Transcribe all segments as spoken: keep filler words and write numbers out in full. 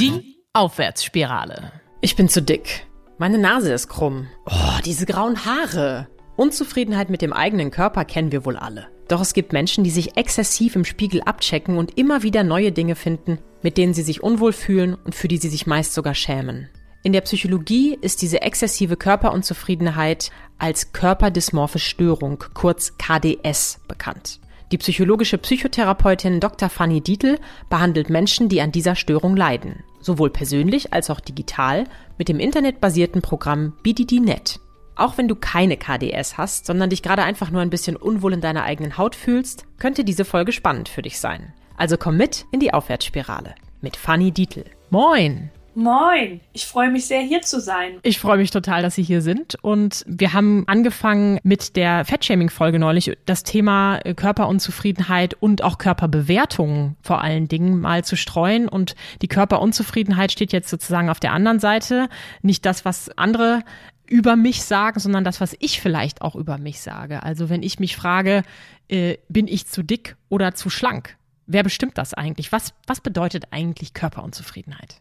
Die Aufwärtsspirale. Ich bin zu dick. Meine Nase ist krumm. Oh, diese grauen Haare. Unzufriedenheit mit dem eigenen Körper kennen wir wohl alle. Doch es gibt Menschen, die sich exzessiv im Spiegel abchecken und immer wieder neue Dinge finden, mit denen sie sich unwohl fühlen und für die sie sich meist sogar schämen. In der Psychologie ist diese exzessive Körperunzufriedenheit als Körperdysmorphe Störung, kurz K D S, bekannt. Die psychologische Psychotherapeutin Doktor Fanny Dietl behandelt Menschen, die an dieser Störung leiden, sowohl persönlich als auch digital mit dem internetbasierten Programm B D D Punkt net. Auch wenn du keine K D S hast, sondern dich gerade einfach nur ein bisschen unwohl in deiner eigenen Haut fühlst, könnte diese Folge spannend für dich sein. Also komm mit in die Aufwärtsspirale mit Fanny Dietl. Moin! Moin! Ich freue mich sehr, hier zu sein. Ich freue mich total, dass Sie hier sind. Und wir haben angefangen mit der Fettshaming-Folge neulich, das Thema Körperunzufriedenheit und auch Körperbewertungen vor allen Dingen mal zu streuen. Und die Körperunzufriedenheit steht jetzt sozusagen auf der anderen Seite. Nicht das, was andere über mich sagen, sondern das, was ich vielleicht auch über mich sage. Also wenn ich mich frage, äh, bin ich zu dick oder zu schlank? Wer bestimmt das eigentlich? Was, was bedeutet eigentlich Körperunzufriedenheit?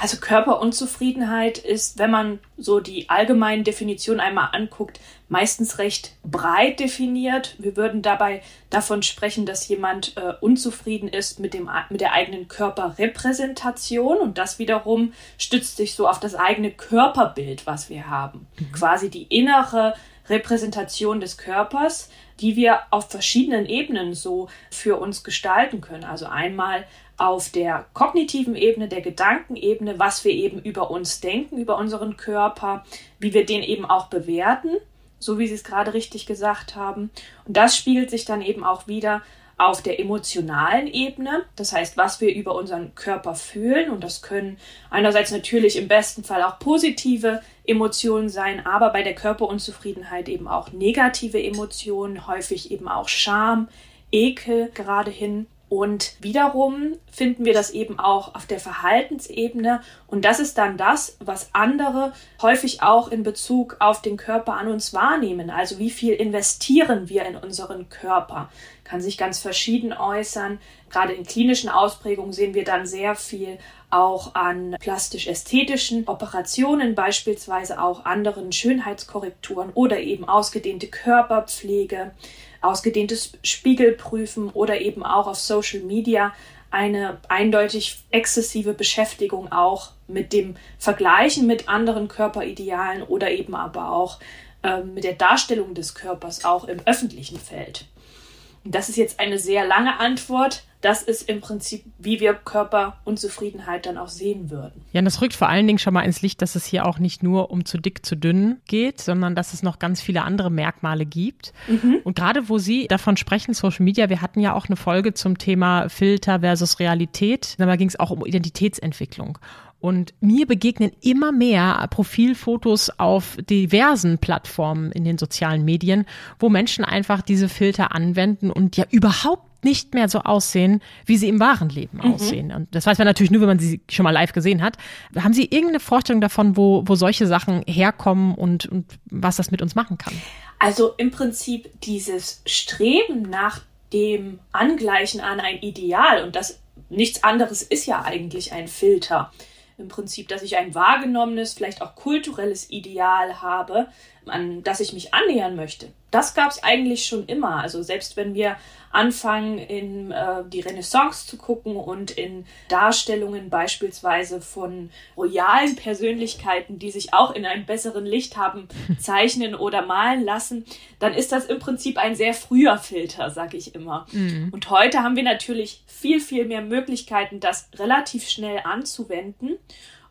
Also Körperunzufriedenheit ist, wenn man so die allgemeinen Definitionen einmal anguckt, meistens recht breit definiert. Wir würden dabei davon sprechen, dass jemand äh, unzufrieden ist mit dem, mit der eigenen Körperrepräsentation, und das wiederum stützt sich so auf das eigene Körperbild, was wir haben. Mhm. Quasi die innere Repräsentation des Körpers, die wir auf verschiedenen Ebenen so für uns gestalten können. Also einmal auf der kognitiven Ebene, der Gedankenebene, was wir eben über uns denken, über unseren Körper, wie wir den eben auch bewerten, so wie Sie es gerade richtig gesagt haben. Und das spiegelt sich dann eben auch wieder auf der emotionalen Ebene, das heißt, was wir über unseren Körper fühlen. Und das können einerseits natürlich im besten Fall auch positive Emotionen sein, aber bei der Körperunzufriedenheit eben auch negative Emotionen, häufig eben auch Scham, Ekel geradehin. Und wiederum finden wir das eben auch auf der Verhaltensebene. Und das ist dann das, was andere häufig auch in Bezug auf den Körper an uns wahrnehmen. Also wie viel investieren wir in unseren Körper? Kann sich ganz verschieden äußern. Gerade in klinischen Ausprägungen sehen wir dann sehr viel auch an plastisch-ästhetischen Operationen, beispielsweise auch anderen Schönheitskorrekturen oder eben ausgedehnte Körperpflege, ausgedehntes Spiegelprüfen oder eben auch auf Social Media eine eindeutig exzessive Beschäftigung auch mit dem Vergleichen mit anderen Körperidealen oder eben aber auch äh, mit der Darstellung des Körpers auch im öffentlichen Feld. Und das ist jetzt eine sehr lange Antwort. Das ist im Prinzip, wie wir Körperunzufriedenheit dann auch sehen würden. Ja, und das rückt vor allen Dingen schon mal ins Licht, dass es hier auch nicht nur um zu dick, zu dünn geht, sondern dass es noch ganz viele andere Merkmale gibt. Mhm. Und gerade wo Sie davon sprechen, Social Media, wir hatten ja auch eine Folge zum Thema Filter versus Realität. Da ging es auch um Identitätsentwicklung. Und mir begegnen immer mehr Profilfotos auf diversen Plattformen in den sozialen Medien, wo Menschen einfach diese Filter anwenden und ja überhaupt nicht mehr so aussehen, wie sie im wahren Leben mhm. aussehen. Und das weiß man natürlich nur, wenn man sie schon mal live gesehen hat. Haben Sie irgendeine Vorstellung davon, wo, wo solche Sachen herkommen und, und was das mit uns machen kann? Also im Prinzip dieses Streben nach dem Angleichen an ein Ideal, und das nichts anderes ist ja eigentlich ein Filter. Im Prinzip, dass ich ein wahrgenommenes, vielleicht auch kulturelles Ideal habe, an das ich mich annähern möchte. Das gab es eigentlich schon immer. Also selbst wenn wir anfangen, in äh, die Renaissance zu gucken und in Darstellungen beispielsweise von royalen Persönlichkeiten, die sich auch in einem besseren Licht haben zeichnen oder malen lassen, dann ist das im Prinzip ein sehr früher Filter, sag ich immer. Mhm. Und heute haben wir natürlich viel, viel mehr Möglichkeiten, das relativ schnell anzuwenden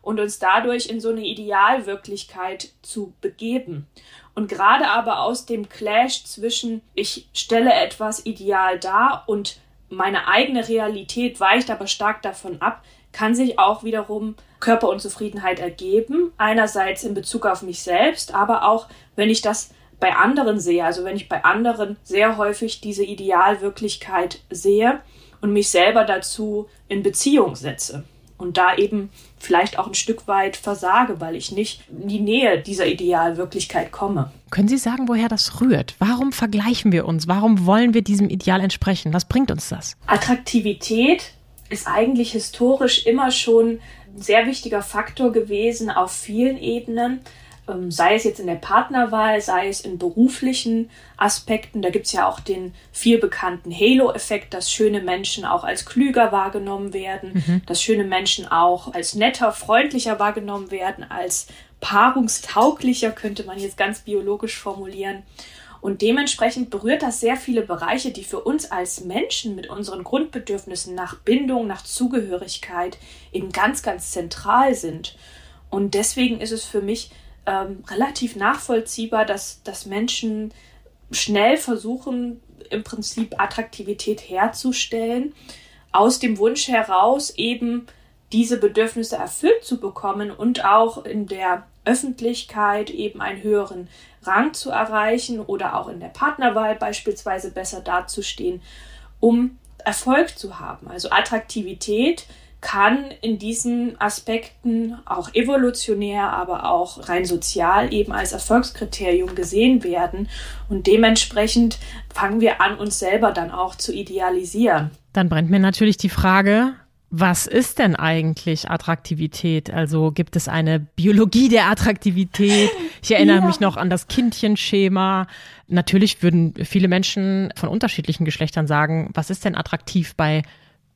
und uns dadurch in so eine Idealwirklichkeit zu begeben. Und gerade aber aus dem Clash zwischen, ich stelle etwas ideal dar und meine eigene Realität weicht aber stark davon ab, kann sich auch wiederum Körperunzufriedenheit ergeben. Einerseits in Bezug auf mich selbst, aber auch, wenn ich das bei anderen sehe. Also wenn ich bei anderen sehr häufig diese Idealwirklichkeit sehe und mich selber dazu in Beziehung setze. Und da eben vielleicht auch ein Stück weit versage, weil ich nicht in die Nähe dieser Idealwirklichkeit komme. Können Sie sagen, woher das rührt? Warum vergleichen wir uns? Warum wollen wir diesem Ideal entsprechen? Was bringt uns das? Attraktivität ist eigentlich historisch immer schon sehr wichtiger Faktor gewesen auf vielen Ebenen, sei es jetzt in der Partnerwahl, sei es in beruflichen Aspekten. Da gibt es ja auch den viel bekannten Halo-Effekt, dass schöne Menschen auch als klüger wahrgenommen werden, mhm. dass schöne Menschen auch als netter, freundlicher wahrgenommen werden, als paarungstauglicher, könnte man jetzt ganz biologisch formulieren. Und dementsprechend berührt das sehr viele Bereiche, die für uns als Menschen mit unseren Grundbedürfnissen nach Bindung, nach Zugehörigkeit eben ganz, ganz zentral sind. Und deswegen ist es für mich ähm, relativ nachvollziehbar, dass, dass Menschen schnell versuchen, im Prinzip Attraktivität herzustellen, aus dem Wunsch heraus eben diese Bedürfnisse erfüllt zu bekommen und auch in der Öffentlichkeit eben einen höheren Rang zu erreichen oder auch in der Partnerwahl beispielsweise besser dazustehen, um Erfolg zu haben. Also Attraktivität kann in diesen Aspekten auch evolutionär, aber auch rein sozial eben als Erfolgskriterium gesehen werden. Und dementsprechend fangen wir an, uns selber dann auch zu idealisieren. Dann brennt mir natürlich die Frage, was ist denn eigentlich Attraktivität? Also gibt es eine Biologie der Attraktivität? Ich erinnere ja. mich noch an das Kindchenschema. Natürlich würden viele Menschen von unterschiedlichen Geschlechtern sagen, was ist denn attraktiv bei,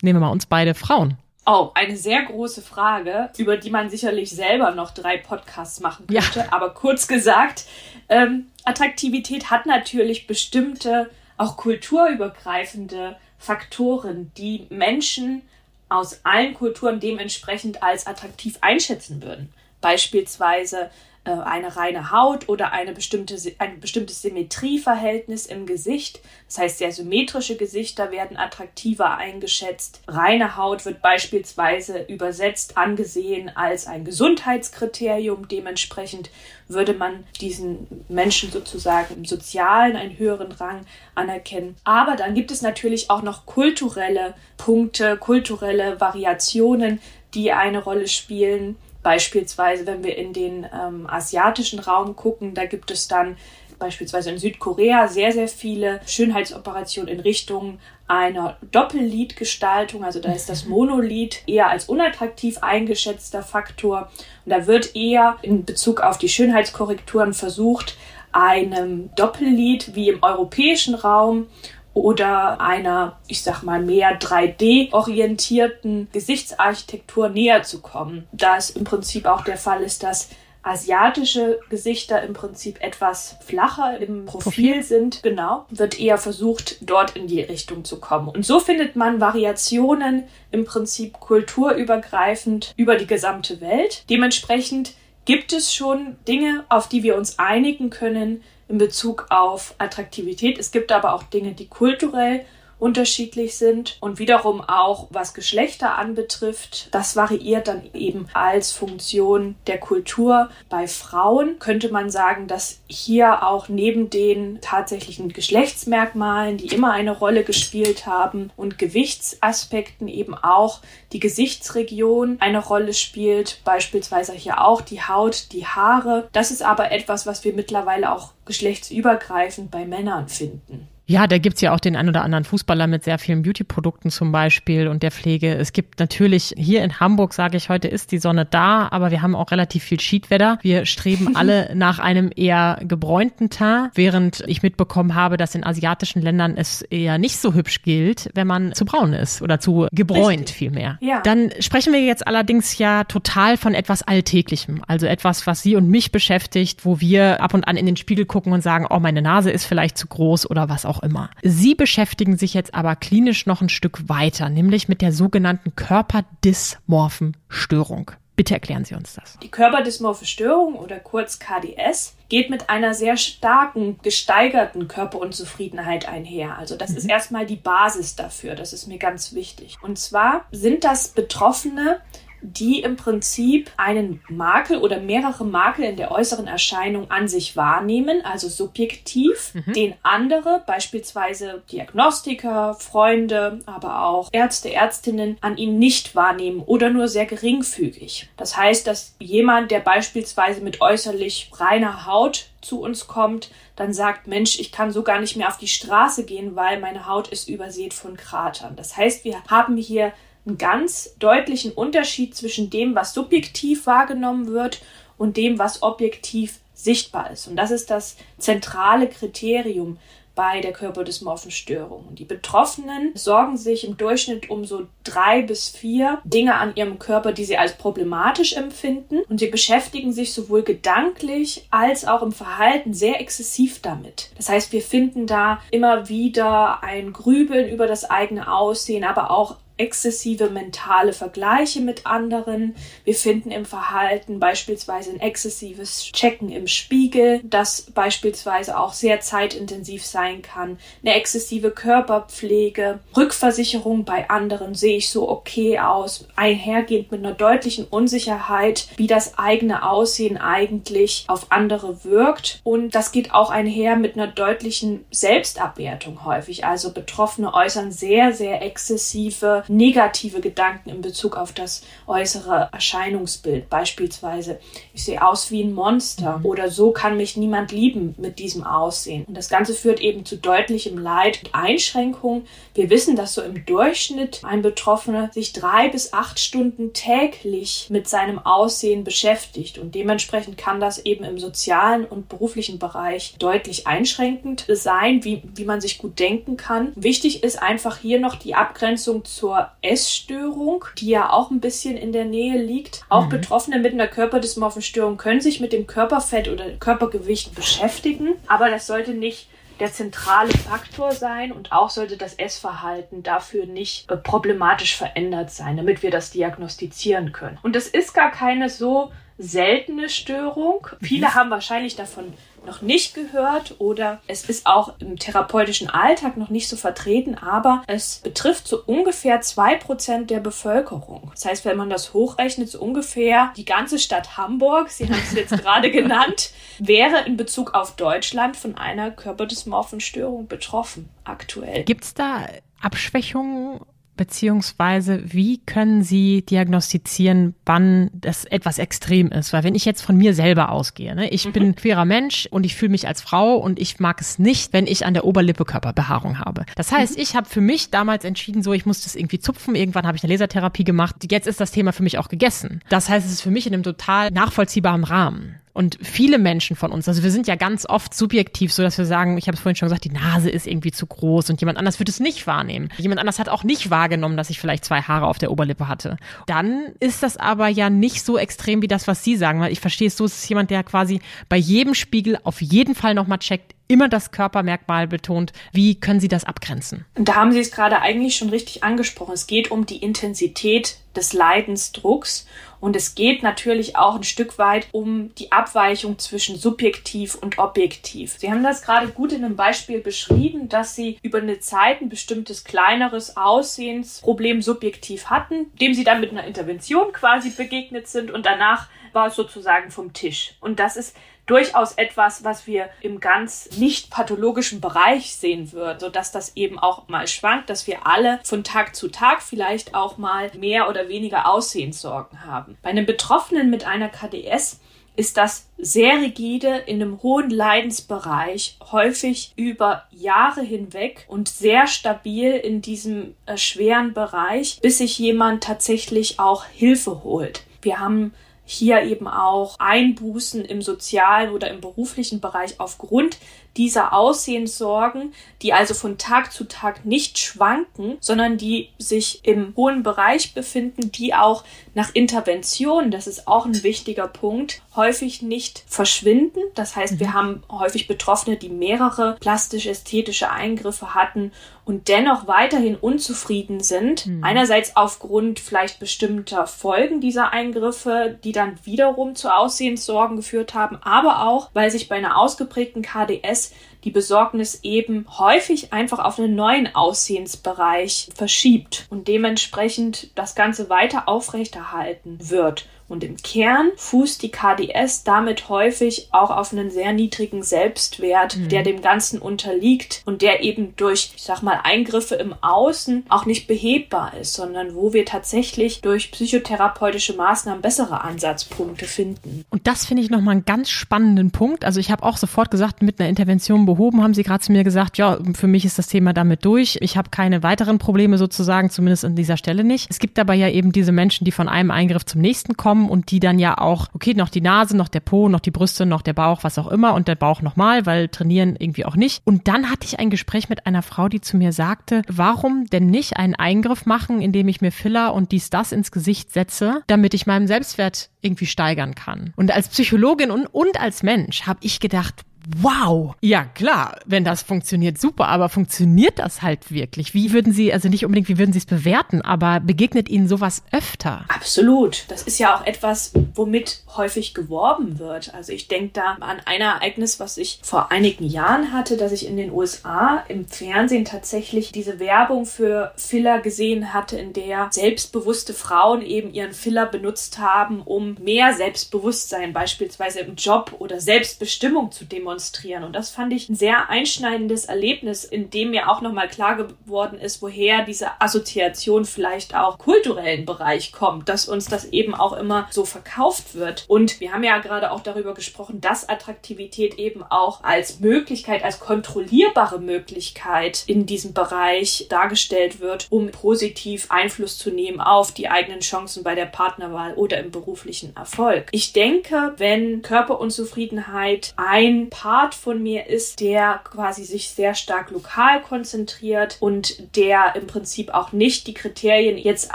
nehmen wir mal uns beide, Frauen? Oh, eine sehr große Frage, über die man sicherlich selber noch drei Podcasts machen könnte. Ja. Aber kurz gesagt, ähm, Attraktivität hat natürlich bestimmte, auch kulturübergreifende Faktoren, die Menschen aus allen Kulturen dementsprechend als attraktiv einschätzen würden. Beispielsweise äh, eine reine Haut oder eine bestimmte, ein bestimmtes Symmetrieverhältnis im Gesicht. Das heißt, sehr symmetrische Gesichter werden attraktiver eingeschätzt. Reine Haut wird beispielsweise übersetzt angesehen als ein Gesundheitskriterium. Dementsprechend würde man diesen Menschen sozusagen im Sozialen einen höheren Rang anerkennen. Aber dann gibt es natürlich auch noch kulturelle Punkte, kulturelle Variationen, die eine Rolle spielen. Beispielsweise, wenn wir in den ähm, asiatischen Raum gucken, da gibt es dann beispielsweise in Südkorea sehr, sehr viele Schönheitsoperationen in Richtung einer Doppellidgestaltung. Also da ist das Monolid eher als unattraktiv eingeschätzter Faktor. Und da wird eher in Bezug auf die Schönheitskorrekturen versucht, einem Doppellid wie im europäischen Raum oder einer, ich sag mal, mehr drei D-orientierten Gesichtsarchitektur näher zu kommen. Da es im Prinzip auch der Fall ist, dass asiatische Gesichter im Prinzip etwas flacher im Profil sind, genau, wird eher versucht, dort in die Richtung zu kommen. Und so findet man Variationen im Prinzip kulturübergreifend über die gesamte Welt. Dementsprechend gibt es schon Dinge, auf die wir uns einigen können in Bezug auf Attraktivität. Es gibt aber auch Dinge, die kulturell unterschiedlich sind und wiederum auch, was Geschlechter anbetrifft. Das variiert dann eben als Funktion der Kultur. Bei Frauen könnte man sagen, dass hier auch neben den tatsächlichen Geschlechtsmerkmalen, die immer eine Rolle gespielt haben, und Gewichtsaspekten eben auch die Gesichtsregion eine Rolle spielt, beispielsweise hier auch die Haut, die Haare. Das ist aber etwas, was wir mittlerweile auch geschlechtsübergreifend bei Männern finden. Ja, da gibt's ja auch den ein oder anderen Fußballer mit sehr vielen Beauty-Produkten zum Beispiel und der Pflege. Es gibt natürlich hier in Hamburg, sage ich, heute ist die Sonne da, aber wir haben auch relativ viel Schiedwetter. Wir streben alle nach einem eher gebräunten Teint, während ich mitbekommen habe, dass in asiatischen Ländern es eher nicht so hübsch gilt, wenn man zu braun ist oder zu gebräunt vielmehr. Ja. Dann sprechen wir jetzt allerdings ja total von etwas Alltäglichem, also etwas, was Sie und mich beschäftigt, wo wir ab und an in den Spiegel gucken und sagen, oh, meine Nase ist vielleicht zu groß oder was auch auch immer. Sie beschäftigen sich jetzt aber klinisch noch ein Stück weiter, nämlich mit der sogenannten Körperdysmorphen Störung. Bitte erklären Sie uns das. Die Körperdysmorphe Störung oder kurz K D S geht mit einer sehr starken, gesteigerten Körperunzufriedenheit einher. Also das mhm. ist erstmal die Basis dafür. Das ist mir ganz wichtig. Und zwar sind das Betroffene, die im Prinzip einen Makel oder mehrere Makel in der äußeren Erscheinung an sich wahrnehmen, also subjektiv, mhm. den andere, beispielsweise Diagnostiker, Freunde, aber auch Ärzte, Ärztinnen, an ihnen nicht wahrnehmen oder nur sehr geringfügig. Das heißt, dass jemand, der beispielsweise mit äußerlich reiner Haut zu uns kommt, dann sagt, Mensch, ich kann so gar nicht mehr auf die Straße gehen, weil meine Haut ist übersät von Kratern. Das heißt, wir haben hier einen ganz deutlichen Unterschied zwischen dem, was subjektiv wahrgenommen wird und dem, was objektiv sichtbar ist. Und das ist das zentrale Kriterium bei der körperdysmorphen Störung. Die Betroffenen sorgen sich im Durchschnitt um so drei bis vier Dinge an ihrem Körper, die sie als problematisch empfinden. Und sie beschäftigen sich sowohl gedanklich als auch im Verhalten sehr exzessiv damit. Das heißt, wir finden da immer wieder ein Grübeln über das eigene Aussehen, aber auch exzessive mentale Vergleiche mit anderen. Wir finden im Verhalten beispielsweise ein exzessives Checken im Spiegel, das beispielsweise auch sehr zeitintensiv sein kann. Eine exzessive Körperpflege, Rückversicherung bei anderen, sehe ich so okay aus, einhergehend mit einer deutlichen Unsicherheit, wie das eigene Aussehen eigentlich auf andere wirkt. Und das geht auch einher mit einer deutlichen Selbstabwertung häufig. Also Betroffene äußern sehr, sehr exzessive negative Gedanken in Bezug auf das äußere Erscheinungsbild. Beispielsweise, ich sehe aus wie ein Monster oder so kann mich niemand lieben mit diesem Aussehen. Und das Ganze führt eben zu deutlichem Leid und Einschränkungen. Wir wissen, dass so im Durchschnitt ein Betroffener sich drei bis acht Stunden täglich mit seinem Aussehen beschäftigt. Und dementsprechend kann das eben im sozialen und beruflichen Bereich deutlich einschränkend sein, wie, wie man sich gut denken kann. Wichtig ist einfach hier noch die Abgrenzung zur Essstörung, die ja auch ein bisschen in der Nähe liegt. Auch mhm. Betroffene mit einer körperdysmorphen Störung können sich mit dem Körperfett oder Körpergewicht beschäftigen, aber das sollte nicht der zentrale Faktor sein und auch sollte das Essverhalten dafür nicht äh, problematisch verändert sein, damit wir das diagnostizieren können. Und das ist gar keine so seltene Störung. Viele haben wahrscheinlich davon noch nicht gehört oder es ist auch im therapeutischen Alltag noch nicht so vertreten, aber es betrifft so ungefähr zwei Prozent der Bevölkerung. Das heißt, wenn man das hochrechnet, so ungefähr die ganze Stadt Hamburg, Sie haben es jetzt gerade genannt, wäre in Bezug auf Deutschland von einer körperdysmorphen Störung betroffen aktuell. Gibt es da Abschwächungen? Beziehungsweise, wie können Sie diagnostizieren, wann das etwas extrem ist? Weil wenn ich jetzt von mir selber ausgehe, ne, ich mhm. bin ein queerer Mensch und ich fühle mich als Frau und ich mag es nicht, wenn ich an der Oberlippe Körperbehaarung habe. Das heißt, mhm. ich habe für mich damals entschieden, so ich muss das irgendwie zupfen. Irgendwann habe ich eine Lasertherapie gemacht. Jetzt ist das Thema für mich auch gegessen. Das heißt, es ist für mich in einem total nachvollziehbaren Rahmen. Und viele Menschen von uns, also wir sind ja ganz oft subjektiv, so dass wir sagen, ich habe es vorhin schon gesagt, die Nase ist irgendwie zu groß und jemand anders wird es nicht wahrnehmen. Jemand anders hat auch nicht wahrgenommen, dass ich vielleicht zwei Haare auf der Oberlippe hatte. Dann ist das aber ja nicht so extrem wie das, was Sie sagen, weil ich verstehe es so, es ist jemand, der quasi bei jedem Spiegel auf jeden Fall nochmal checkt, immer das Körpermerkmal betont. Wie können Sie das abgrenzen? Da haben Sie es gerade eigentlich schon richtig angesprochen. Es geht um die Intensität des Leidensdrucks. Und es geht natürlich auch ein Stück weit um die Abweichung zwischen subjektiv und objektiv. Sie haben das gerade gut in einem Beispiel beschrieben, dass Sie über eine Zeit ein bestimmtes kleineres Aussehensproblem subjektiv hatten, dem Sie dann mit einer Intervention quasi begegnet sind und danach war es sozusagen vom Tisch. Und das ist durchaus etwas, was wir im ganz nicht pathologischen Bereich sehen würden, sodass das eben auch mal schwankt, dass wir alle von Tag zu Tag vielleicht auch mal mehr oder weniger Aussehenssorgen haben. Bei einem Betroffenen mit einer K D S ist das sehr rigide in einem hohen Leidensbereich, häufig über Jahre hinweg und sehr stabil in diesem äh, schweren Bereich, bis sich jemand tatsächlich auch Hilfe holt. Wir haben hier eben auch Einbußen im sozialen oder im beruflichen Bereich aufgrund dieser Aussehenssorgen, die also von Tag zu Tag nicht schwanken, sondern die sich im hohen Bereich befinden, die auch nach Intervention, das ist auch ein wichtiger Punkt, häufig nicht verschwinden. Das heißt, wir haben häufig Betroffene, die mehrere plastisch-ästhetische Eingriffe hatten und dennoch weiterhin unzufrieden sind. Mhm. Einerseits aufgrund vielleicht bestimmter Folgen dieser Eingriffe, die dann wiederum zu Aussehenssorgen geführt haben, aber auch, weil sich bei einer ausgeprägten K D S die Besorgnis eben häufig einfach auf einen neuen Aussehensbereich verschiebt und dementsprechend das Ganze weiter aufrechterhalten wird. Und im Kern fußt die K D S damit häufig auch auf einen sehr niedrigen Selbstwert, mhm. der dem Ganzen unterliegt und der eben durch, ich sag mal, Eingriffe im Außen auch nicht behebbar ist, sondern wo wir tatsächlich durch psychotherapeutische Maßnahmen bessere Ansatzpunkte finden. Und das finde ich nochmal einen ganz spannenden Punkt. Also ich habe auch sofort gesagt, mit einer Intervention behoben, haben Sie gerade zu mir gesagt, ja, für mich ist das Thema damit durch. Ich habe keine weiteren Probleme sozusagen, zumindest an dieser Stelle nicht. Es gibt aber ja eben diese Menschen, die von einem Eingriff zum nächsten kommen und die dann ja auch, okay, noch die Nase, noch der Po, noch die Brüste, noch der Bauch, was auch immer und der Bauch nochmal, weil trainieren irgendwie auch nicht. Und dann hatte ich ein Gespräch mit einer Frau, die zu mir sagte, warum denn nicht einen Eingriff machen, indem ich mir Filler und dies, das ins Gesicht setze, damit ich meinen Selbstwert irgendwie steigern kann. Und als Psychologin und, und als Mensch habe ich gedacht, wow, ja klar, wenn das funktioniert, super, aber funktioniert das halt wirklich? Wie würden Sie, also nicht unbedingt, wie würden Sie es bewerten, aber begegnet Ihnen sowas öfter? Absolut, das ist ja auch etwas, womit häufig geworben wird. Also ich denke da an ein Ereignis, was ich vor einigen Jahren hatte, dass ich in den U S A im Fernsehen tatsächlich diese Werbung für Filler gesehen hatte, in der selbstbewusste Frauen eben ihren Filler benutzt haben, um mehr Selbstbewusstsein beispielsweise im Job oder Selbstbestimmung zu demonstrieren. Und das fand ich ein sehr einschneidendes Erlebnis, in dem mir auch nochmal klar geworden ist, woher diese Assoziation vielleicht auch kulturellen Bereich kommt, dass uns das eben auch immer so verkauft wird. Und wir haben ja gerade auch darüber gesprochen, dass Attraktivität eben auch als Möglichkeit, als kontrollierbare Möglichkeit in diesem Bereich dargestellt wird, um positiv Einfluss zu nehmen auf die eigenen Chancen bei der Partnerwahl oder im beruflichen Erfolg. Ich denke, wenn Körperunzufriedenheit ein Part von mir ist, der quasi sich sehr stark lokal konzentriert und der im Prinzip auch nicht die Kriterien jetzt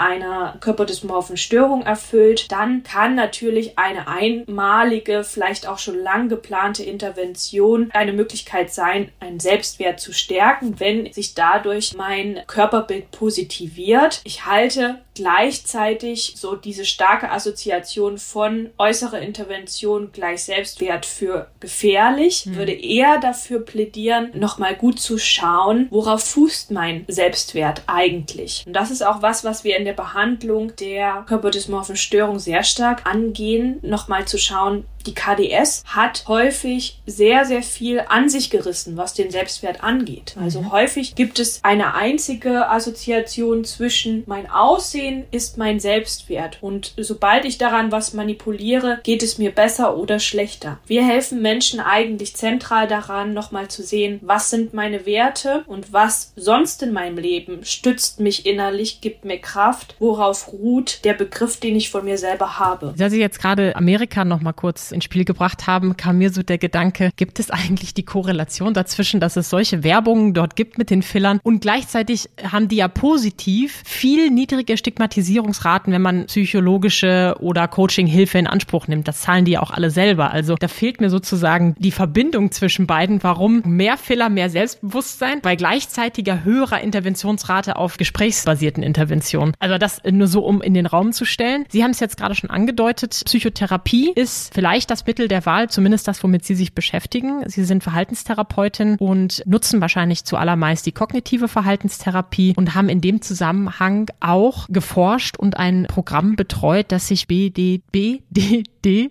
einer körperdysmorphen Störung erfüllt, dann kann natürlich eine einmalige, vielleicht auch schon lang geplante Intervention eine Möglichkeit sein, einen Selbstwert zu stärken, wenn sich dadurch mein Körperbild positiviert. Ich halte gleichzeitig so diese starke Assoziation von äußerer Intervention gleich Selbstwert für gefährlich. Ich würde eher dafür plädieren, nochmal gut zu schauen, worauf fußt mein Selbstwert eigentlich. Und das ist auch was, was wir in der Behandlung der körperdysmorphen Störung sehr stark angehen, nochmal zu schauen. Die K D S hat häufig sehr, sehr viel an sich gerissen, was den Selbstwert angeht. Also mhm. häufig gibt es eine einzige Assoziation zwischen mein Aussehen ist mein Selbstwert und sobald ich daran was manipuliere, geht es mir besser oder schlechter. Wir helfen Menschen eigentlich zentral daran, nochmal zu sehen, was sind meine Werte und was sonst in meinem Leben stützt mich innerlich, gibt mir Kraft, worauf ruht der Begriff, den ich von mir selber habe. Dass ich jetzt gerade Amerika nochmal kurz ins Spiel gebracht haben, kam mir so der Gedanke, gibt es eigentlich die Korrelation dazwischen, dass es solche Werbungen dort gibt mit den Fillern und gleichzeitig haben die ja positiv viel niedrige Stigmatisierungsraten, wenn man psychologische oder Coaching-Hilfe in Anspruch nimmt. Das zahlen die ja auch alle selber. Also da fehlt mir sozusagen die Verbindung zwischen beiden. Warum mehr Filler, mehr Selbstbewusstsein bei gleichzeitiger höherer Interventionsrate auf gesprächsbasierten Interventionen? Also das nur so, um in den Raum zu stellen. Sie haben es jetzt gerade schon angedeutet, Psychotherapie ist vielleicht das Mittel der Wahl, zumindest das, womit Sie sich beschäftigen. Sie sind Verhaltenstherapeutin und nutzen wahrscheinlich zuallermeist die kognitive Verhaltenstherapie und haben in dem Zusammenhang auch geforscht und ein Programm betreut, das sich B D D-N E T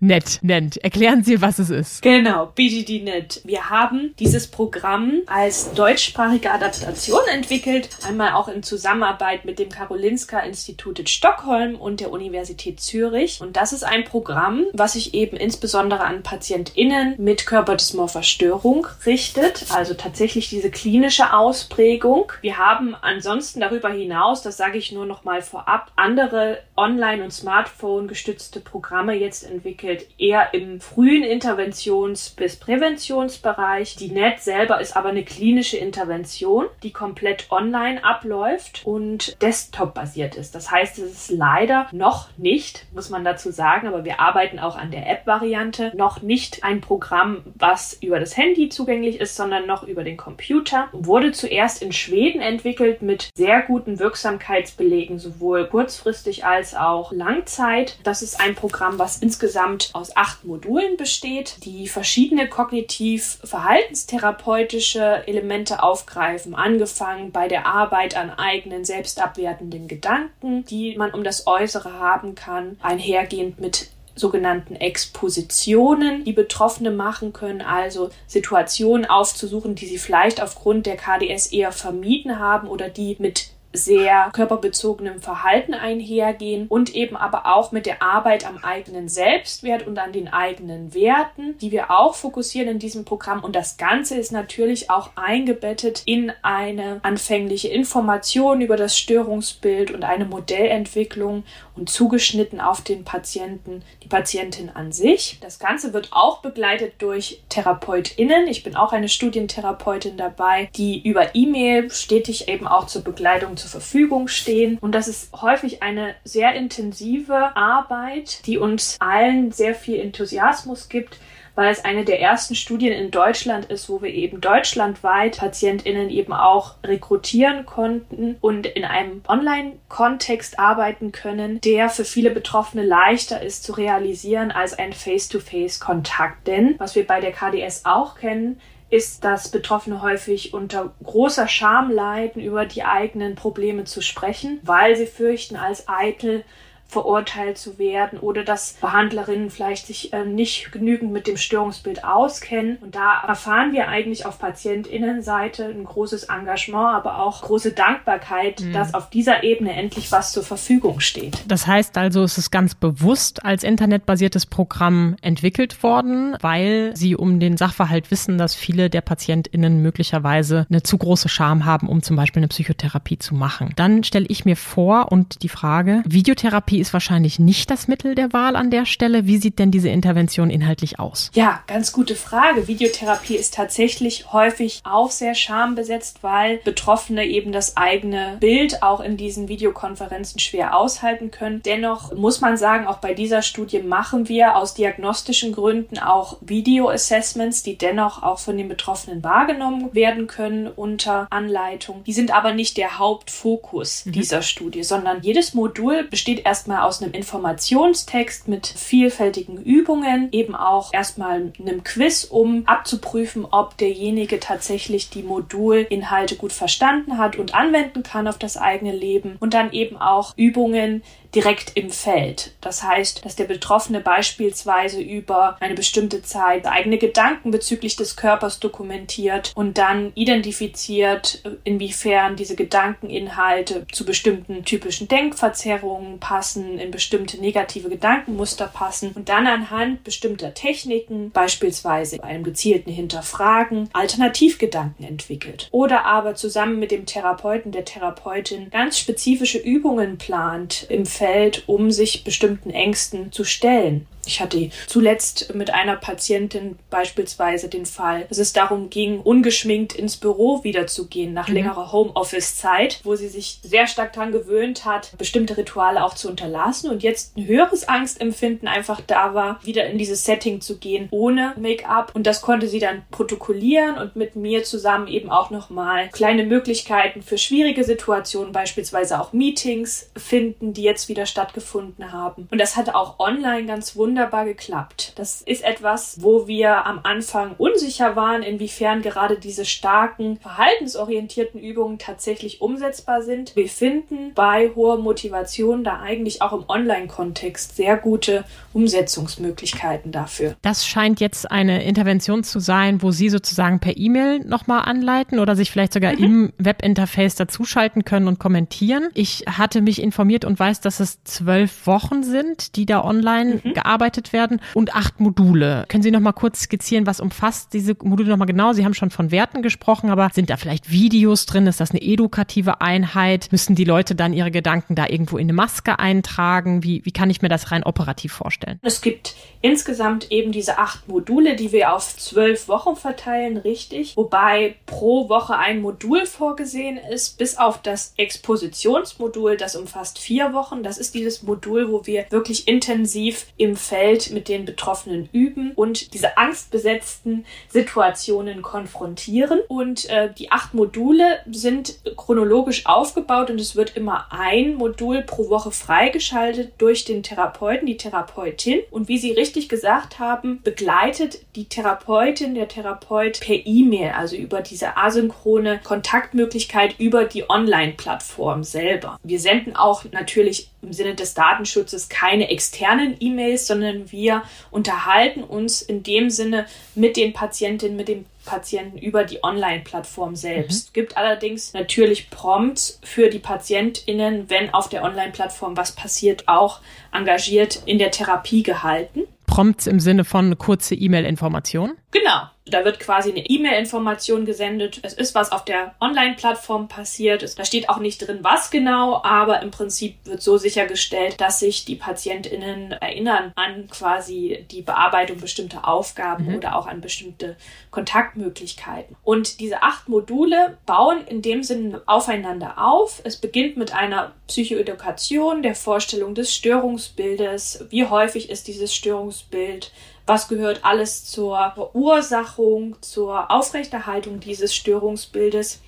nennt. Erklären Sie, was es ist. Genau, B D D-N E T. Wir haben dieses Programm als deutschsprachige Adaptation entwickelt, einmal auch in Zusammenarbeit mit dem Karolinska-Institut in Stockholm und der Universität Zürich. Und das ist ein Programm, was was sich eben insbesondere an PatientInnen mit körperdysmorpher Störung richtet, also tatsächlich diese klinische Ausprägung. Wir haben ansonsten darüber hinaus, das sage ich nur noch mal vorab, andere online- und Smartphone-gestützte Programme jetzt entwickelt, eher im frühen Interventions- bis Präventionsbereich. Die N E T selber ist aber eine klinische Intervention, die komplett online abläuft und desktop-basiert ist. Das heißt, es ist leider noch nicht, muss man dazu sagen, aber wir arbeiten auch an der App-Variante, noch nicht ein Programm, was über das Handy zugänglich ist, sondern noch über den Computer. Wurde zuerst in Schweden entwickelt mit sehr guten Wirksamkeits- belegen, sowohl kurzfristig als auch Langzeit. Das ist ein Programm, was insgesamt aus acht Modulen besteht, die verschiedene kognitiv-verhaltenstherapeutische Elemente aufgreifen, angefangen bei der Arbeit an eigenen, selbstabwertenden Gedanken, die man um das Äußere haben kann, einhergehend mit sogenannten Expositionen, die Betroffene machen können, also Situationen aufzusuchen, die sie vielleicht aufgrund der K D S eher vermieden haben oder die mit sehr körperbezogenem Verhalten einhergehen und eben aber auch mit der Arbeit am eigenen Selbstwert und an den eigenen Werten, die wir auch fokussieren in diesem Programm. Und das Ganze ist natürlich auch eingebettet in eine anfängliche Information über das Störungsbild und eine Modellentwicklung und zugeschnitten auf den Patienten, die Patientin an sich. Das Ganze wird auch begleitet durch TherapeutInnen. Ich bin auch eine Studientherapeutin dabei, die über E-Mail stetig eben auch zur Begleitung zur Verfügung stehen. Und das ist häufig eine sehr intensive Arbeit, die uns allen sehr viel Enthusiasmus gibt, weil es eine der ersten Studien in Deutschland ist, wo wir eben deutschlandweit PatientInnen eben auch rekrutieren konnten und in einem Online-Kontext arbeiten können, der für viele Betroffene leichter ist zu realisieren als ein Face-to-Face-Kontakt. Denn was wir bei der K D S auch kennen, ist, dass Betroffene häufig unter großer Scham leiden, über die eigenen Probleme zu sprechen, weil sie fürchten, als eitel verurteilt zu werden oder dass Behandlerinnen vielleicht sich äh, nicht genügend mit dem Störungsbild auskennen. Und da erfahren wir eigentlich auf PatientInnenseite ein großes Engagement, aber auch große Dankbarkeit, mhm. dass auf dieser Ebene endlich was zur Verfügung steht. Das heißt also, es ist ganz bewusst als internetbasiertes Programm entwickelt worden, weil Sie um den Sachverhalt wissen, dass viele der PatientInnen möglicherweise eine zu große Scham haben, um zum Beispiel eine Psychotherapie zu machen. Dann stelle ich mir vor und die Frage, Videotherapie ist wahrscheinlich nicht das Mittel der Wahl an der Stelle. Wie sieht denn diese Intervention inhaltlich aus? Ja, ganz gute Frage. Videotherapie ist tatsächlich häufig auch sehr schambesetzt, weil Betroffene eben das eigene Bild auch in diesen Videokonferenzen schwer aushalten können. Dennoch muss man sagen, auch bei dieser Studie machen wir aus diagnostischen Gründen auch Video-Assessments, die dennoch auch von den Betroffenen wahrgenommen werden können unter Anleitung. Die sind aber nicht der Hauptfokus mhm. dieser Studie, sondern jedes Modul besteht erst erstmal aus einem Informationstext mit vielfältigen Übungen, eben auch erstmal einem Quiz, um abzuprüfen, ob derjenige tatsächlich die Modulinhalte gut verstanden hat und anwenden kann auf das eigene Leben und dann eben auch Übungen direkt im Feld. Das heißt, dass der Betroffene beispielsweise über eine bestimmte Zeit eigene Gedanken bezüglich des Körpers dokumentiert und dann identifiziert, inwiefern diese Gedankeninhalte zu bestimmten typischen Denkverzerrungen passen, in bestimmte negative Gedankenmuster passen und dann anhand bestimmter Techniken, beispielsweise einem gezielten Hinterfragen, Alternativgedanken entwickelt. Oder aber zusammen mit dem Therapeuten, der Therapeutin ganz spezifische Übungen plant im Feld, um sich bestimmten Ängsten zu stellen. Ich hatte zuletzt mit einer Patientin beispielsweise den Fall, dass es darum ging, ungeschminkt ins Büro wiederzugehen nach mhm. längerer Homeoffice-Zeit, wo sie sich sehr stark daran gewöhnt hat, bestimmte Rituale auch zu unterlassen und jetzt ein höheres Angstempfinden einfach da war, wieder in dieses Setting zu gehen ohne Make-up. Und das konnte sie dann protokollieren und mit mir zusammen eben auch nochmal kleine Möglichkeiten für schwierige Situationen, beispielsweise auch Meetings finden, die jetzt wieder stattgefunden haben. Und das hatte auch online ganz wunderbar geklappt. Das ist etwas, wo wir am Anfang unsicher waren, inwiefern gerade diese starken verhaltensorientierten Übungen tatsächlich umsetzbar sind. Wir finden bei hoher Motivation da eigentlich auch im Online-Kontext sehr gute Umsetzungsmöglichkeiten dafür. Das scheint jetzt eine Intervention zu sein, wo Sie sozusagen per E-Mail nochmal anleiten oder sich vielleicht sogar mhm. im Webinterface dazuschalten können und kommentieren. Ich hatte mich informiert und weiß, dass es zwölf Wochen sind, die da online mhm. gearbeitet werden und acht Module. Können Sie noch mal kurz skizzieren, was umfasst diese Module noch mal genau? Sie haben schon von Werten gesprochen, aber sind da vielleicht Videos drin? Ist das eine edukative Einheit? Müssen die Leute dann ihre Gedanken da irgendwo in eine Maske eintragen? Wie, wie kann ich mir das rein operativ vorstellen? Es gibt insgesamt eben diese acht Module, die wir auf zwölf Wochen verteilen, richtig? Wobei pro Woche ein Modul vorgesehen ist, bis auf das Expositionsmodul, das umfasst vier Wochen. Das ist dieses Modul, wo wir wirklich intensiv im Feld mit den Betroffenen üben und diese angstbesetzten Situationen konfrontieren. Und äh, die acht Module sind chronologisch aufgebaut und es wird immer ein Modul pro Woche freigeschaltet durch den Therapeuten, die Therapeutin. Und wie Sie richtig gesagt haben, begleitet die Therapeutin, der Therapeut per E-Mail, also über diese asynchrone Kontaktmöglichkeit über die Online-Plattform selber. Wir senden auch natürlich im Sinne des Datenschutzes keine externen E-Mails, sondern wir unterhalten uns in dem Sinne mit den Patientinnen, mit dem Patienten über die Online-Plattform selbst. Mhm. Gibt allerdings natürlich Prompts für die PatientInnen, wenn auf der Online-Plattform was passiert, auch engagiert in der Therapie gehalten. Prompts im Sinne von kurze E-Mail-Information? Genau. Da wird quasi eine E-Mail-Information gesendet. Es ist was auf der Online-Plattform passiert. Da steht auch nicht drin, was genau, aber im Prinzip wird so sichergestellt, dass sich die PatientInnen erinnern an quasi die Bearbeitung bestimmter Aufgaben mhm. oder auch an bestimmte Kontaktmöglichkeiten. Und diese acht Module bauen in dem Sinne aufeinander auf. Es beginnt mit einer Psychoedukation, der Vorstellung des Störungsbildes. Wie häufig ist dieses Störungsbild? Was gehört alles zur Verursachung, zur Aufrechterhaltung dieses Störungsbildes?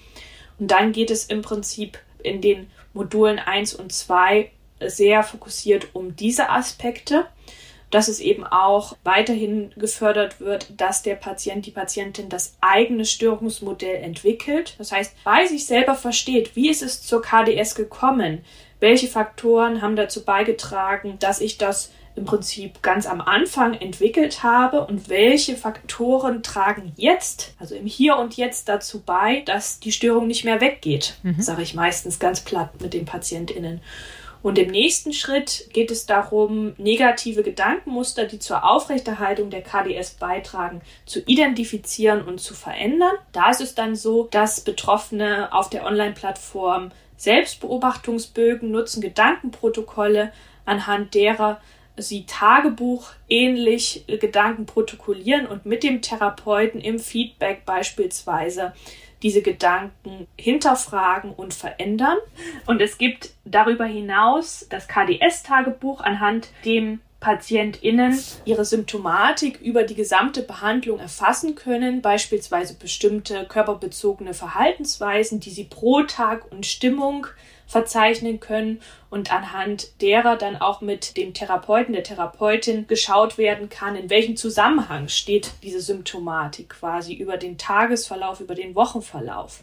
Und dann geht es im Prinzip in den Modulen eins und zwei sehr fokussiert um diese Aspekte, dass es eben auch weiterhin gefördert wird, dass der Patient, die Patientin das eigene Störungsmodell entwickelt. Das heißt, bei sich selber versteht, wie ist es zur K D S gekommen? Welche Faktoren haben dazu beigetragen, dass ich das im Prinzip ganz am Anfang entwickelt habe und welche Faktoren tragen jetzt, also im Hier und Jetzt dazu bei, dass die Störung nicht mehr weggeht, mhm. sage ich meistens ganz platt mit den PatientInnen. Und im nächsten Schritt geht es darum, negative Gedankenmuster, die zur Aufrechterhaltung der K D S beitragen, zu identifizieren und zu verändern. Da ist es dann so, dass Betroffene auf der Online-Plattform Selbstbeobachtungsbögen nutzen, Gedankenprotokolle, anhand derer sie Tagebuch ähnlich Gedanken protokollieren und mit dem Therapeuten im Feedback beispielsweise diese Gedanken hinterfragen und verändern. Und es gibt darüber hinaus das K D S-Tagebuch, anhand dem PatientInnen ihre Symptomatik über die gesamte Behandlung erfassen können, beispielsweise bestimmte körperbezogene Verhaltensweisen, die sie pro Tag und Stimmung verzeichnen können und anhand derer dann auch mit dem Therapeuten, der Therapeutin geschaut werden kann, in welchem Zusammenhang steht diese Symptomatik quasi über den Tagesverlauf, über den Wochenverlauf.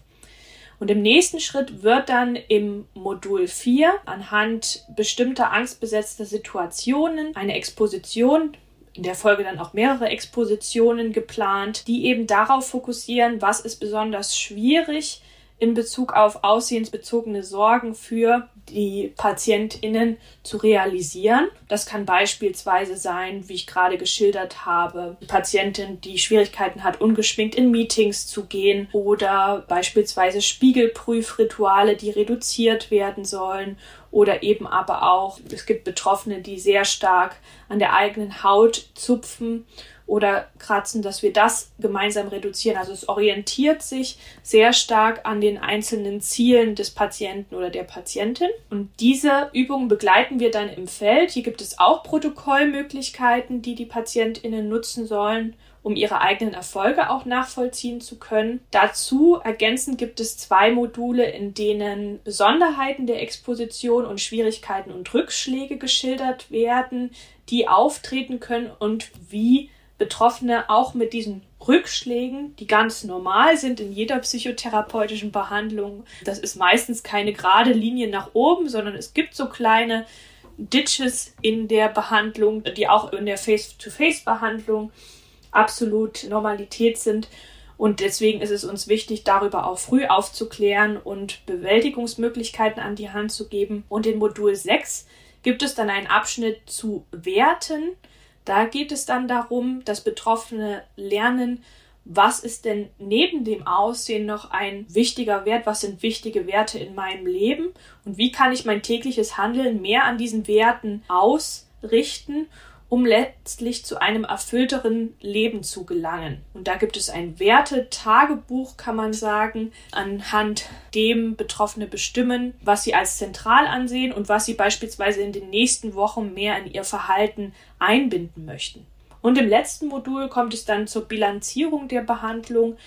Und im nächsten Schritt wird dann im Modul vier anhand bestimmter angstbesetzter Situationen eine Exposition, in der Folge dann auch mehrere Expositionen geplant, die eben darauf fokussieren, was ist besonders schwierig in Bezug auf aussehensbezogene Sorgen für die PatientInnen zu realisieren. Das kann beispielsweise sein, wie ich gerade geschildert habe, die Patientin, die Schwierigkeiten hat, ungeschminkt in Meetings zu gehen oder beispielsweise Spiegelprüfrituale, die reduziert werden sollen oder eben aber auch, es gibt Betroffene, die sehr stark an der eigenen Haut zupfen oder kratzen, dass wir das gemeinsam reduzieren. Also es orientiert sich sehr stark an den einzelnen Zielen des Patienten oder der Patientin. Und diese Übungen begleiten wir dann im Feld. Hier gibt es auch Protokollmöglichkeiten, die die PatientInnen nutzen sollen, um ihre eigenen Erfolge auch nachvollziehen zu können. Dazu ergänzend gibt es zwei Module, in denen Besonderheiten der Exposition und Schwierigkeiten und Rückschläge geschildert werden, die auftreten können und wie Betroffene auch mit diesen Rückschlägen, die ganz normal sind in jeder psychotherapeutischen Behandlung. Das ist meistens keine gerade Linie nach oben, sondern es gibt so kleine Ditches in der Behandlung, die auch in der Face-to-Face-Behandlung absolut Normalität sind. Und deswegen ist es uns wichtig, darüber auch früh aufzuklären und Bewältigungsmöglichkeiten an die Hand zu geben. Und in Modul sechs gibt es dann einen Abschnitt zu Werten. Da geht es dann darum, dass Betroffene lernen, was ist denn neben dem Aussehen noch ein wichtiger Wert, was sind wichtige Werte in meinem Leben und wie kann ich mein tägliches Handeln mehr an diesen Werten ausrichten um letztlich zu einem erfüllteren Leben zu gelangen. Und da gibt es ein Wertetagebuch, kann man sagen, anhand dem Betroffene bestimmen, was sie als zentral ansehen und was sie beispielsweise in den nächsten Wochen mehr in ihr Verhalten einbinden möchten. Und im letzten Modul kommt es dann zur Bilanzierung der Behandlung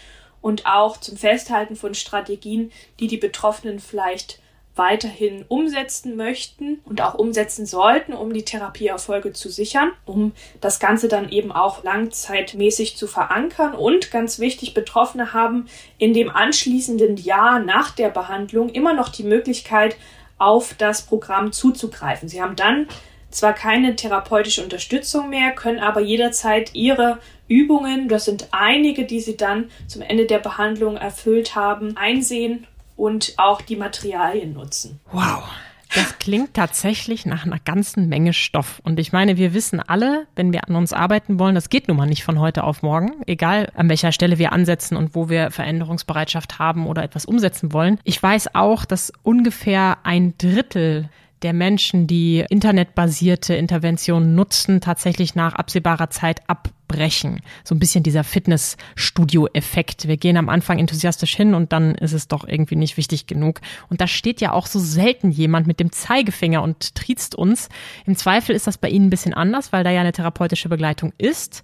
und auch zum Festhalten von Strategien, die die Betroffenen vielleicht weiterhin umsetzen möchten und auch umsetzen sollten, um die Therapieerfolge zu sichern, um das Ganze dann eben auch langzeitmäßig zu verankern. Und ganz wichtig, Betroffene haben in dem anschließenden Jahr nach der Behandlung immer noch die Möglichkeit, auf das Programm zuzugreifen. Sie haben dann zwar keine therapeutische Unterstützung mehr, können aber jederzeit ihre Übungen, das sind einige, die sie dann zum Ende der Behandlung erfüllt haben, einsehen und auch die Materialien nutzen. Wow, das klingt tatsächlich nach einer ganzen Menge Stoff. Und ich meine, wir wissen alle, wenn wir an uns arbeiten wollen, das geht nun mal nicht von heute auf morgen, egal an welcher Stelle wir ansetzen und wo wir Veränderungsbereitschaft haben oder etwas umsetzen wollen. Ich weiß auch, dass ungefähr ein Drittel der Menschen, die internetbasierte Interventionen nutzen, tatsächlich nach absehbarer Zeit abbrechen. So ein bisschen dieser Fitnessstudio-Effekt. Wir gehen am Anfang enthusiastisch hin und dann ist es doch irgendwie nicht wichtig genug. Und da steht ja auch so selten jemand mit dem Zeigefinger und triezt uns. Im Zweifel ist das bei Ihnen ein bisschen anders, weil da ja eine therapeutische Begleitung ist.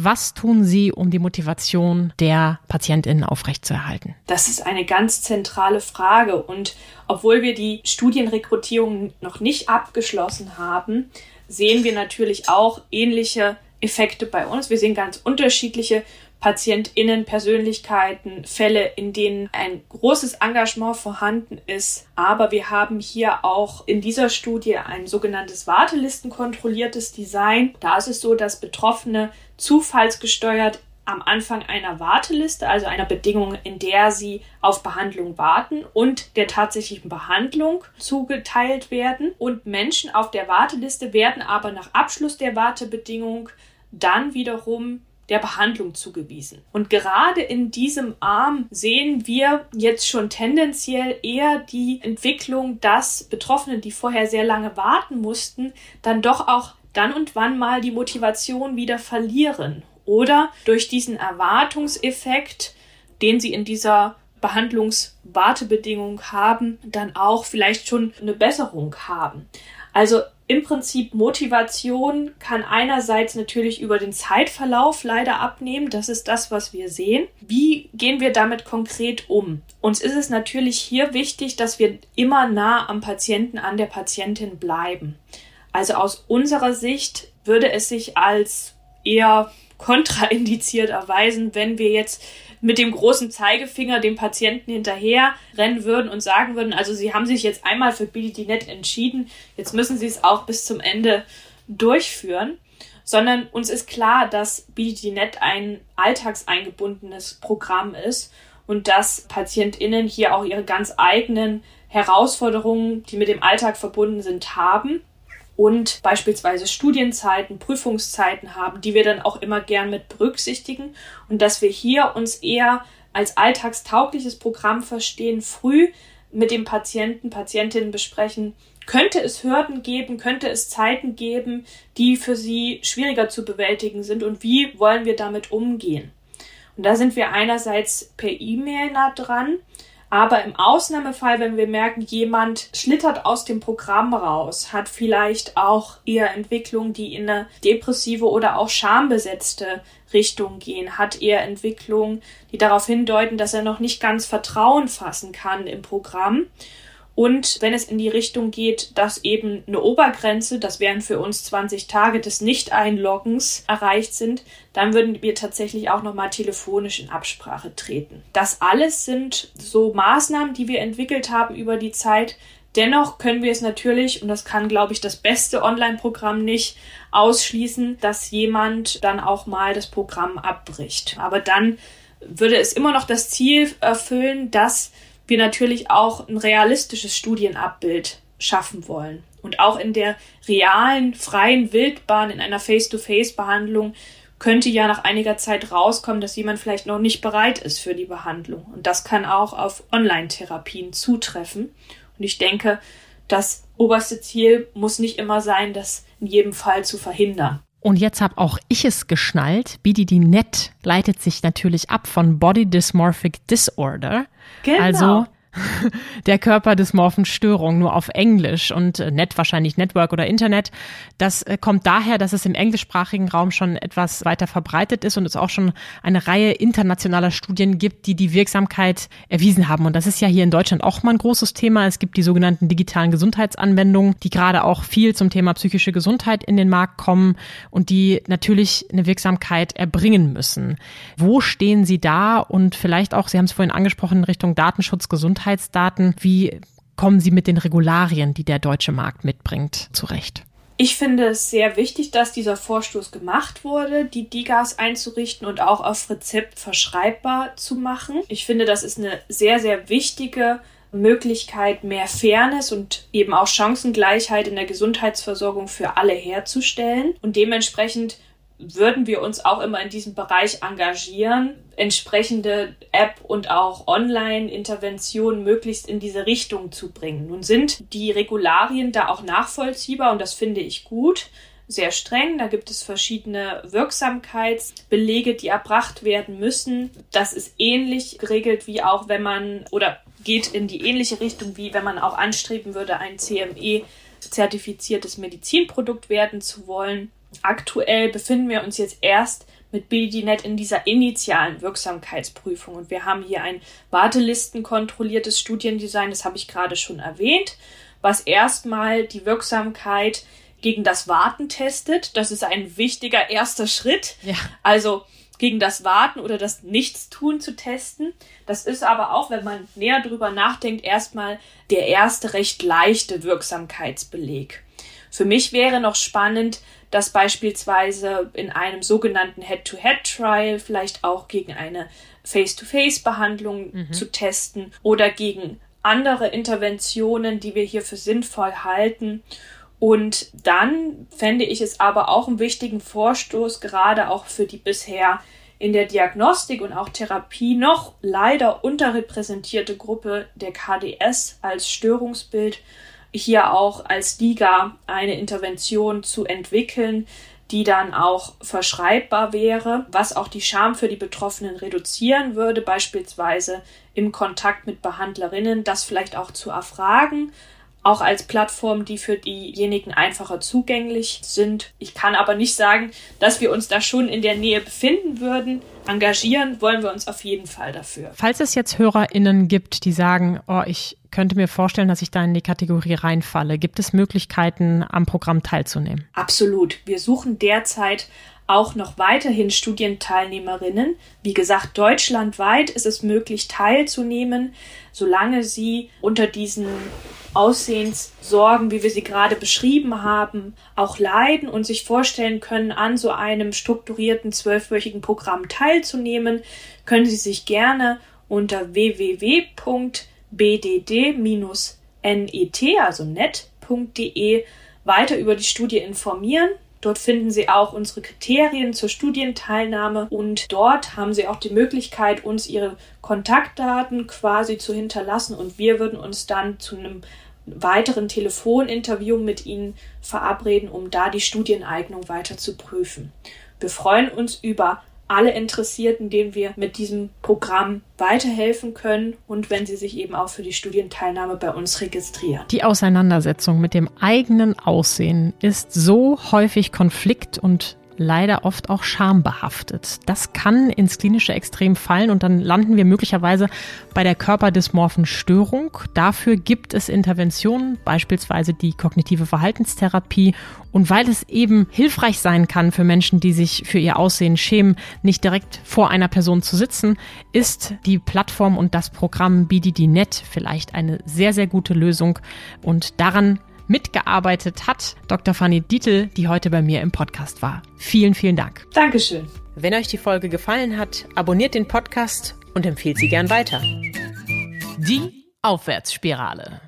Was tun Sie, um die Motivation der PatientInnen aufrechtzuerhalten? Das ist eine ganz zentrale Frage. Und obwohl wir die Studienrekrutierung noch nicht abgeschlossen haben, sehen wir natürlich auch ähnliche Effekte bei uns. Wir sehen ganz unterschiedliche PatientInnen, Persönlichkeiten, Fälle, in denen ein großes Engagement vorhanden ist. Aber wir haben hier auch in dieser Studie ein sogenanntes wartelistenkontrolliertes Design. Da ist es so, dass Betroffene zufallsgesteuert am Anfang einer Warteliste, also einer Bedingung, in der sie auf Behandlung warten und der tatsächlichen Behandlung zugeteilt werden. Und Menschen auf der Warteliste werden aber nach Abschluss der Wartebedingung dann wiederum der Behandlung zugewiesen. Und gerade in diesem Arm sehen wir jetzt schon tendenziell eher die Entwicklung, dass Betroffene, die vorher sehr lange warten mussten, dann doch auch dann und wann mal die Motivation wieder verlieren oder durch diesen Erwartungseffekt, den sie in dieser Behandlungswartebedingung haben, dann auch vielleicht schon eine Besserung haben. Also im Prinzip Motivation kann einerseits natürlich über den Zeitverlauf leider abnehmen. Das ist das, was wir sehen. Wie gehen wir damit konkret um? Uns ist es natürlich hier wichtig, dass wir immer nah am Patienten, an der Patientin bleiben. Also aus unserer Sicht würde es sich als eher kontraindiziert erweisen, wenn wir jetzt mit dem großen Zeigefinger dem Patienten hinterher rennen würden und sagen würden, also Sie haben sich jetzt einmal für B D D N E T entschieden, jetzt müssen Sie es auch bis zum Ende durchführen, sondern uns ist klar, dass B D D N E T ein alltagseingebundenes Programm ist und dass PatientInnen hier auch ihre ganz eigenen Herausforderungen, die mit dem Alltag verbunden sind, haben und beispielsweise Studienzeiten, Prüfungszeiten haben, die wir dann auch immer gern mit berücksichtigen und dass wir hier uns eher als alltagstaugliches Programm verstehen, früh mit dem Patienten, Patientinnen besprechen, könnte es Hürden geben, könnte es Zeiten geben, die für sie schwieriger zu bewältigen sind und wie wollen wir damit umgehen? Und da sind wir einerseits per E-Mail nah dran, aber im Ausnahmefall, wenn wir merken, jemand schlittert aus dem Programm raus, hat vielleicht auch eher Entwicklungen, die in eine depressive oder auch schambesetzte Richtung gehen, hat eher Entwicklungen, die darauf hindeuten, dass er noch nicht ganz Vertrauen fassen kann im Programm. Und wenn es in die Richtung geht, dass eben eine Obergrenze, das wären für uns zwanzig Tage des Nicht-Einloggens, erreicht sind, dann würden wir tatsächlich auch nochmal telefonisch in Absprache treten. Das alles sind so Maßnahmen, die wir entwickelt haben über die Zeit. Dennoch können wir es natürlich, und das kann, glaube ich, das beste Online-Programm nicht ausschließen, dass jemand dann auch mal das Programm abbricht. Aber dann würde es immer noch das Ziel erfüllen, dass wir natürlich auch ein realistisches Studienabbild schaffen wollen. Und auch in der realen, freien Wildbahn, in einer Face-to-Face-Behandlung, könnte ja nach einiger Zeit rauskommen, dass jemand vielleicht noch nicht bereit ist für die Behandlung. Und das kann auch auf Online-Therapien zutreffen. Und ich denke, das oberste Ziel muss nicht immer sein, das in jedem Fall zu verhindern. Und jetzt habe auch ich es geschnallt. B D D-N E T leitet sich natürlich ab von Body Dysmorphic Disorder. Genau. Also der Körperdysmorphen Störung, nur auf Englisch, und Net wahrscheinlich Network oder Internet. Das kommt daher, dass es im englischsprachigen Raum schon etwas weiter verbreitet ist und es auch schon eine Reihe internationaler Studien gibt, die die Wirksamkeit erwiesen haben. Und das ist ja hier in Deutschland auch mal ein großes Thema. Es gibt die sogenannten digitalen Gesundheitsanwendungen, die gerade auch viel zum Thema psychische Gesundheit in den Markt kommen und die natürlich eine Wirksamkeit erbringen müssen. Wo stehen Sie da? Und vielleicht auch, Sie haben es vorhin angesprochen, in Richtung Datenschutz, Gesundheit. Daten. Wie kommen Sie mit den Regularien, die der deutsche Markt mitbringt, zurecht? Ich finde es sehr wichtig, dass dieser Vorstoß gemacht wurde, die D I G A S einzurichten und auch auf Rezept verschreibbar zu machen. Ich finde, das ist eine sehr, sehr wichtige Möglichkeit, mehr Fairness und eben auch Chancengleichheit in der Gesundheitsversorgung für alle herzustellen. Und dementsprechend würden wir uns auch immer in diesem Bereich engagieren, entsprechende App- und auch Online-Interventionen möglichst in diese Richtung zu bringen. Nun sind die Regularien da auch nachvollziehbar und das finde ich gut, sehr streng. Da gibt es verschiedene Wirksamkeitsbelege, die erbracht werden müssen. Das ist ähnlich geregelt wie auch, wenn man, oder geht in die ähnliche Richtung, wie wenn man auch anstreben würde, ein C M E-zertifiziertes Medizinprodukt werden zu wollen. Aktuell befinden wir uns jetzt erst mit B D D-N E T in dieser initialen Wirksamkeitsprüfung und wir haben hier ein wartelistenkontrolliertes Studiendesign, das habe ich gerade schon erwähnt, was erstmal die Wirksamkeit gegen das Warten testet. Das ist ein wichtiger erster Schritt, ja. Also gegen das Warten oder das Nichtstun zu testen. Das ist aber auch, wenn man näher drüber nachdenkt, erstmal der erste recht leichte Wirksamkeitsbeleg. Für mich wäre noch spannend, dass beispielsweise in einem sogenannten Head-to-Head-Trial vielleicht auch gegen eine Face-to-Face-Behandlung mhm. zu testen oder gegen andere Interventionen, die wir hier für sinnvoll halten. Und dann fände ich es aber auch einen wichtigen Vorstoß, gerade auch für die bisher in der Diagnostik und auch Therapie noch leider unterrepräsentierte Gruppe der K D S als Störungsbild, hier auch als D I G A eine Intervention zu entwickeln, die dann auch verschreibbar wäre, was auch die Scham für die Betroffenen reduzieren würde, beispielsweise im Kontakt mit Behandlerinnen, das vielleicht auch zu erfragen, auch als Plattform, die für diejenigen einfacher zugänglich sind. Ich kann aber nicht sagen, dass wir uns da schon in der Nähe befinden würden. Engagieren wollen wir uns auf jeden Fall dafür. Falls es jetzt HörerInnen gibt, die sagen, oh, ich könnte mir vorstellen, dass ich da in die Kategorie reinfalle, gibt es Möglichkeiten, am Programm teilzunehmen? Absolut. Wir suchen derzeit auch noch weiterhin StudienteilnehmerInnen. Wie gesagt, deutschlandweit ist es möglich, teilzunehmen, solange sie unter diesen Aussehenssorgen, wie wir sie gerade beschrieben haben, auch leiden und sich vorstellen können, an so einem strukturierten zwölfwöchigen Programm teilzunehmen, können Sie sich gerne unter w w w punkt b d d Bindestrich net, also net punkt de, weiter über die Studie informieren. Dort finden Sie auch unsere Kriterien zur Studienteilnahme und dort haben Sie auch die Möglichkeit, uns Ihre Kontaktdaten quasi zu hinterlassen und wir würden uns dann zu einem weiteren Telefoninterview mit Ihnen verabreden, um da die Studieneignung weiter zu prüfen. Wir freuen uns über alle Interessierten, denen wir mit diesem Programm weiterhelfen können und wenn sie sich eben auch für die Studienteilnahme bei uns registrieren. Die Auseinandersetzung mit dem eigenen Aussehen ist so häufig konflikt- und leider oft auch schambehaftet. Das kann ins klinische Extrem fallen und dann landen wir möglicherweise bei der körperdysmorphen Störung. Dafür gibt es Interventionen, beispielsweise die kognitive Verhaltenstherapie. Und weil es eben hilfreich sein kann für Menschen, die sich für ihr Aussehen schämen, nicht direkt vor einer Person zu sitzen, ist die Plattform und das Programm B D D-N E T vielleicht eine sehr, sehr gute Lösung und daran mitgearbeitet hat Doktor Fanny Dietl, die heute bei mir im Podcast war. Vielen, vielen Dank. Dankeschön. Wenn euch die Folge gefallen hat, abonniert den Podcast und empfiehlt sie gern weiter. Die Aufwärtsspirale.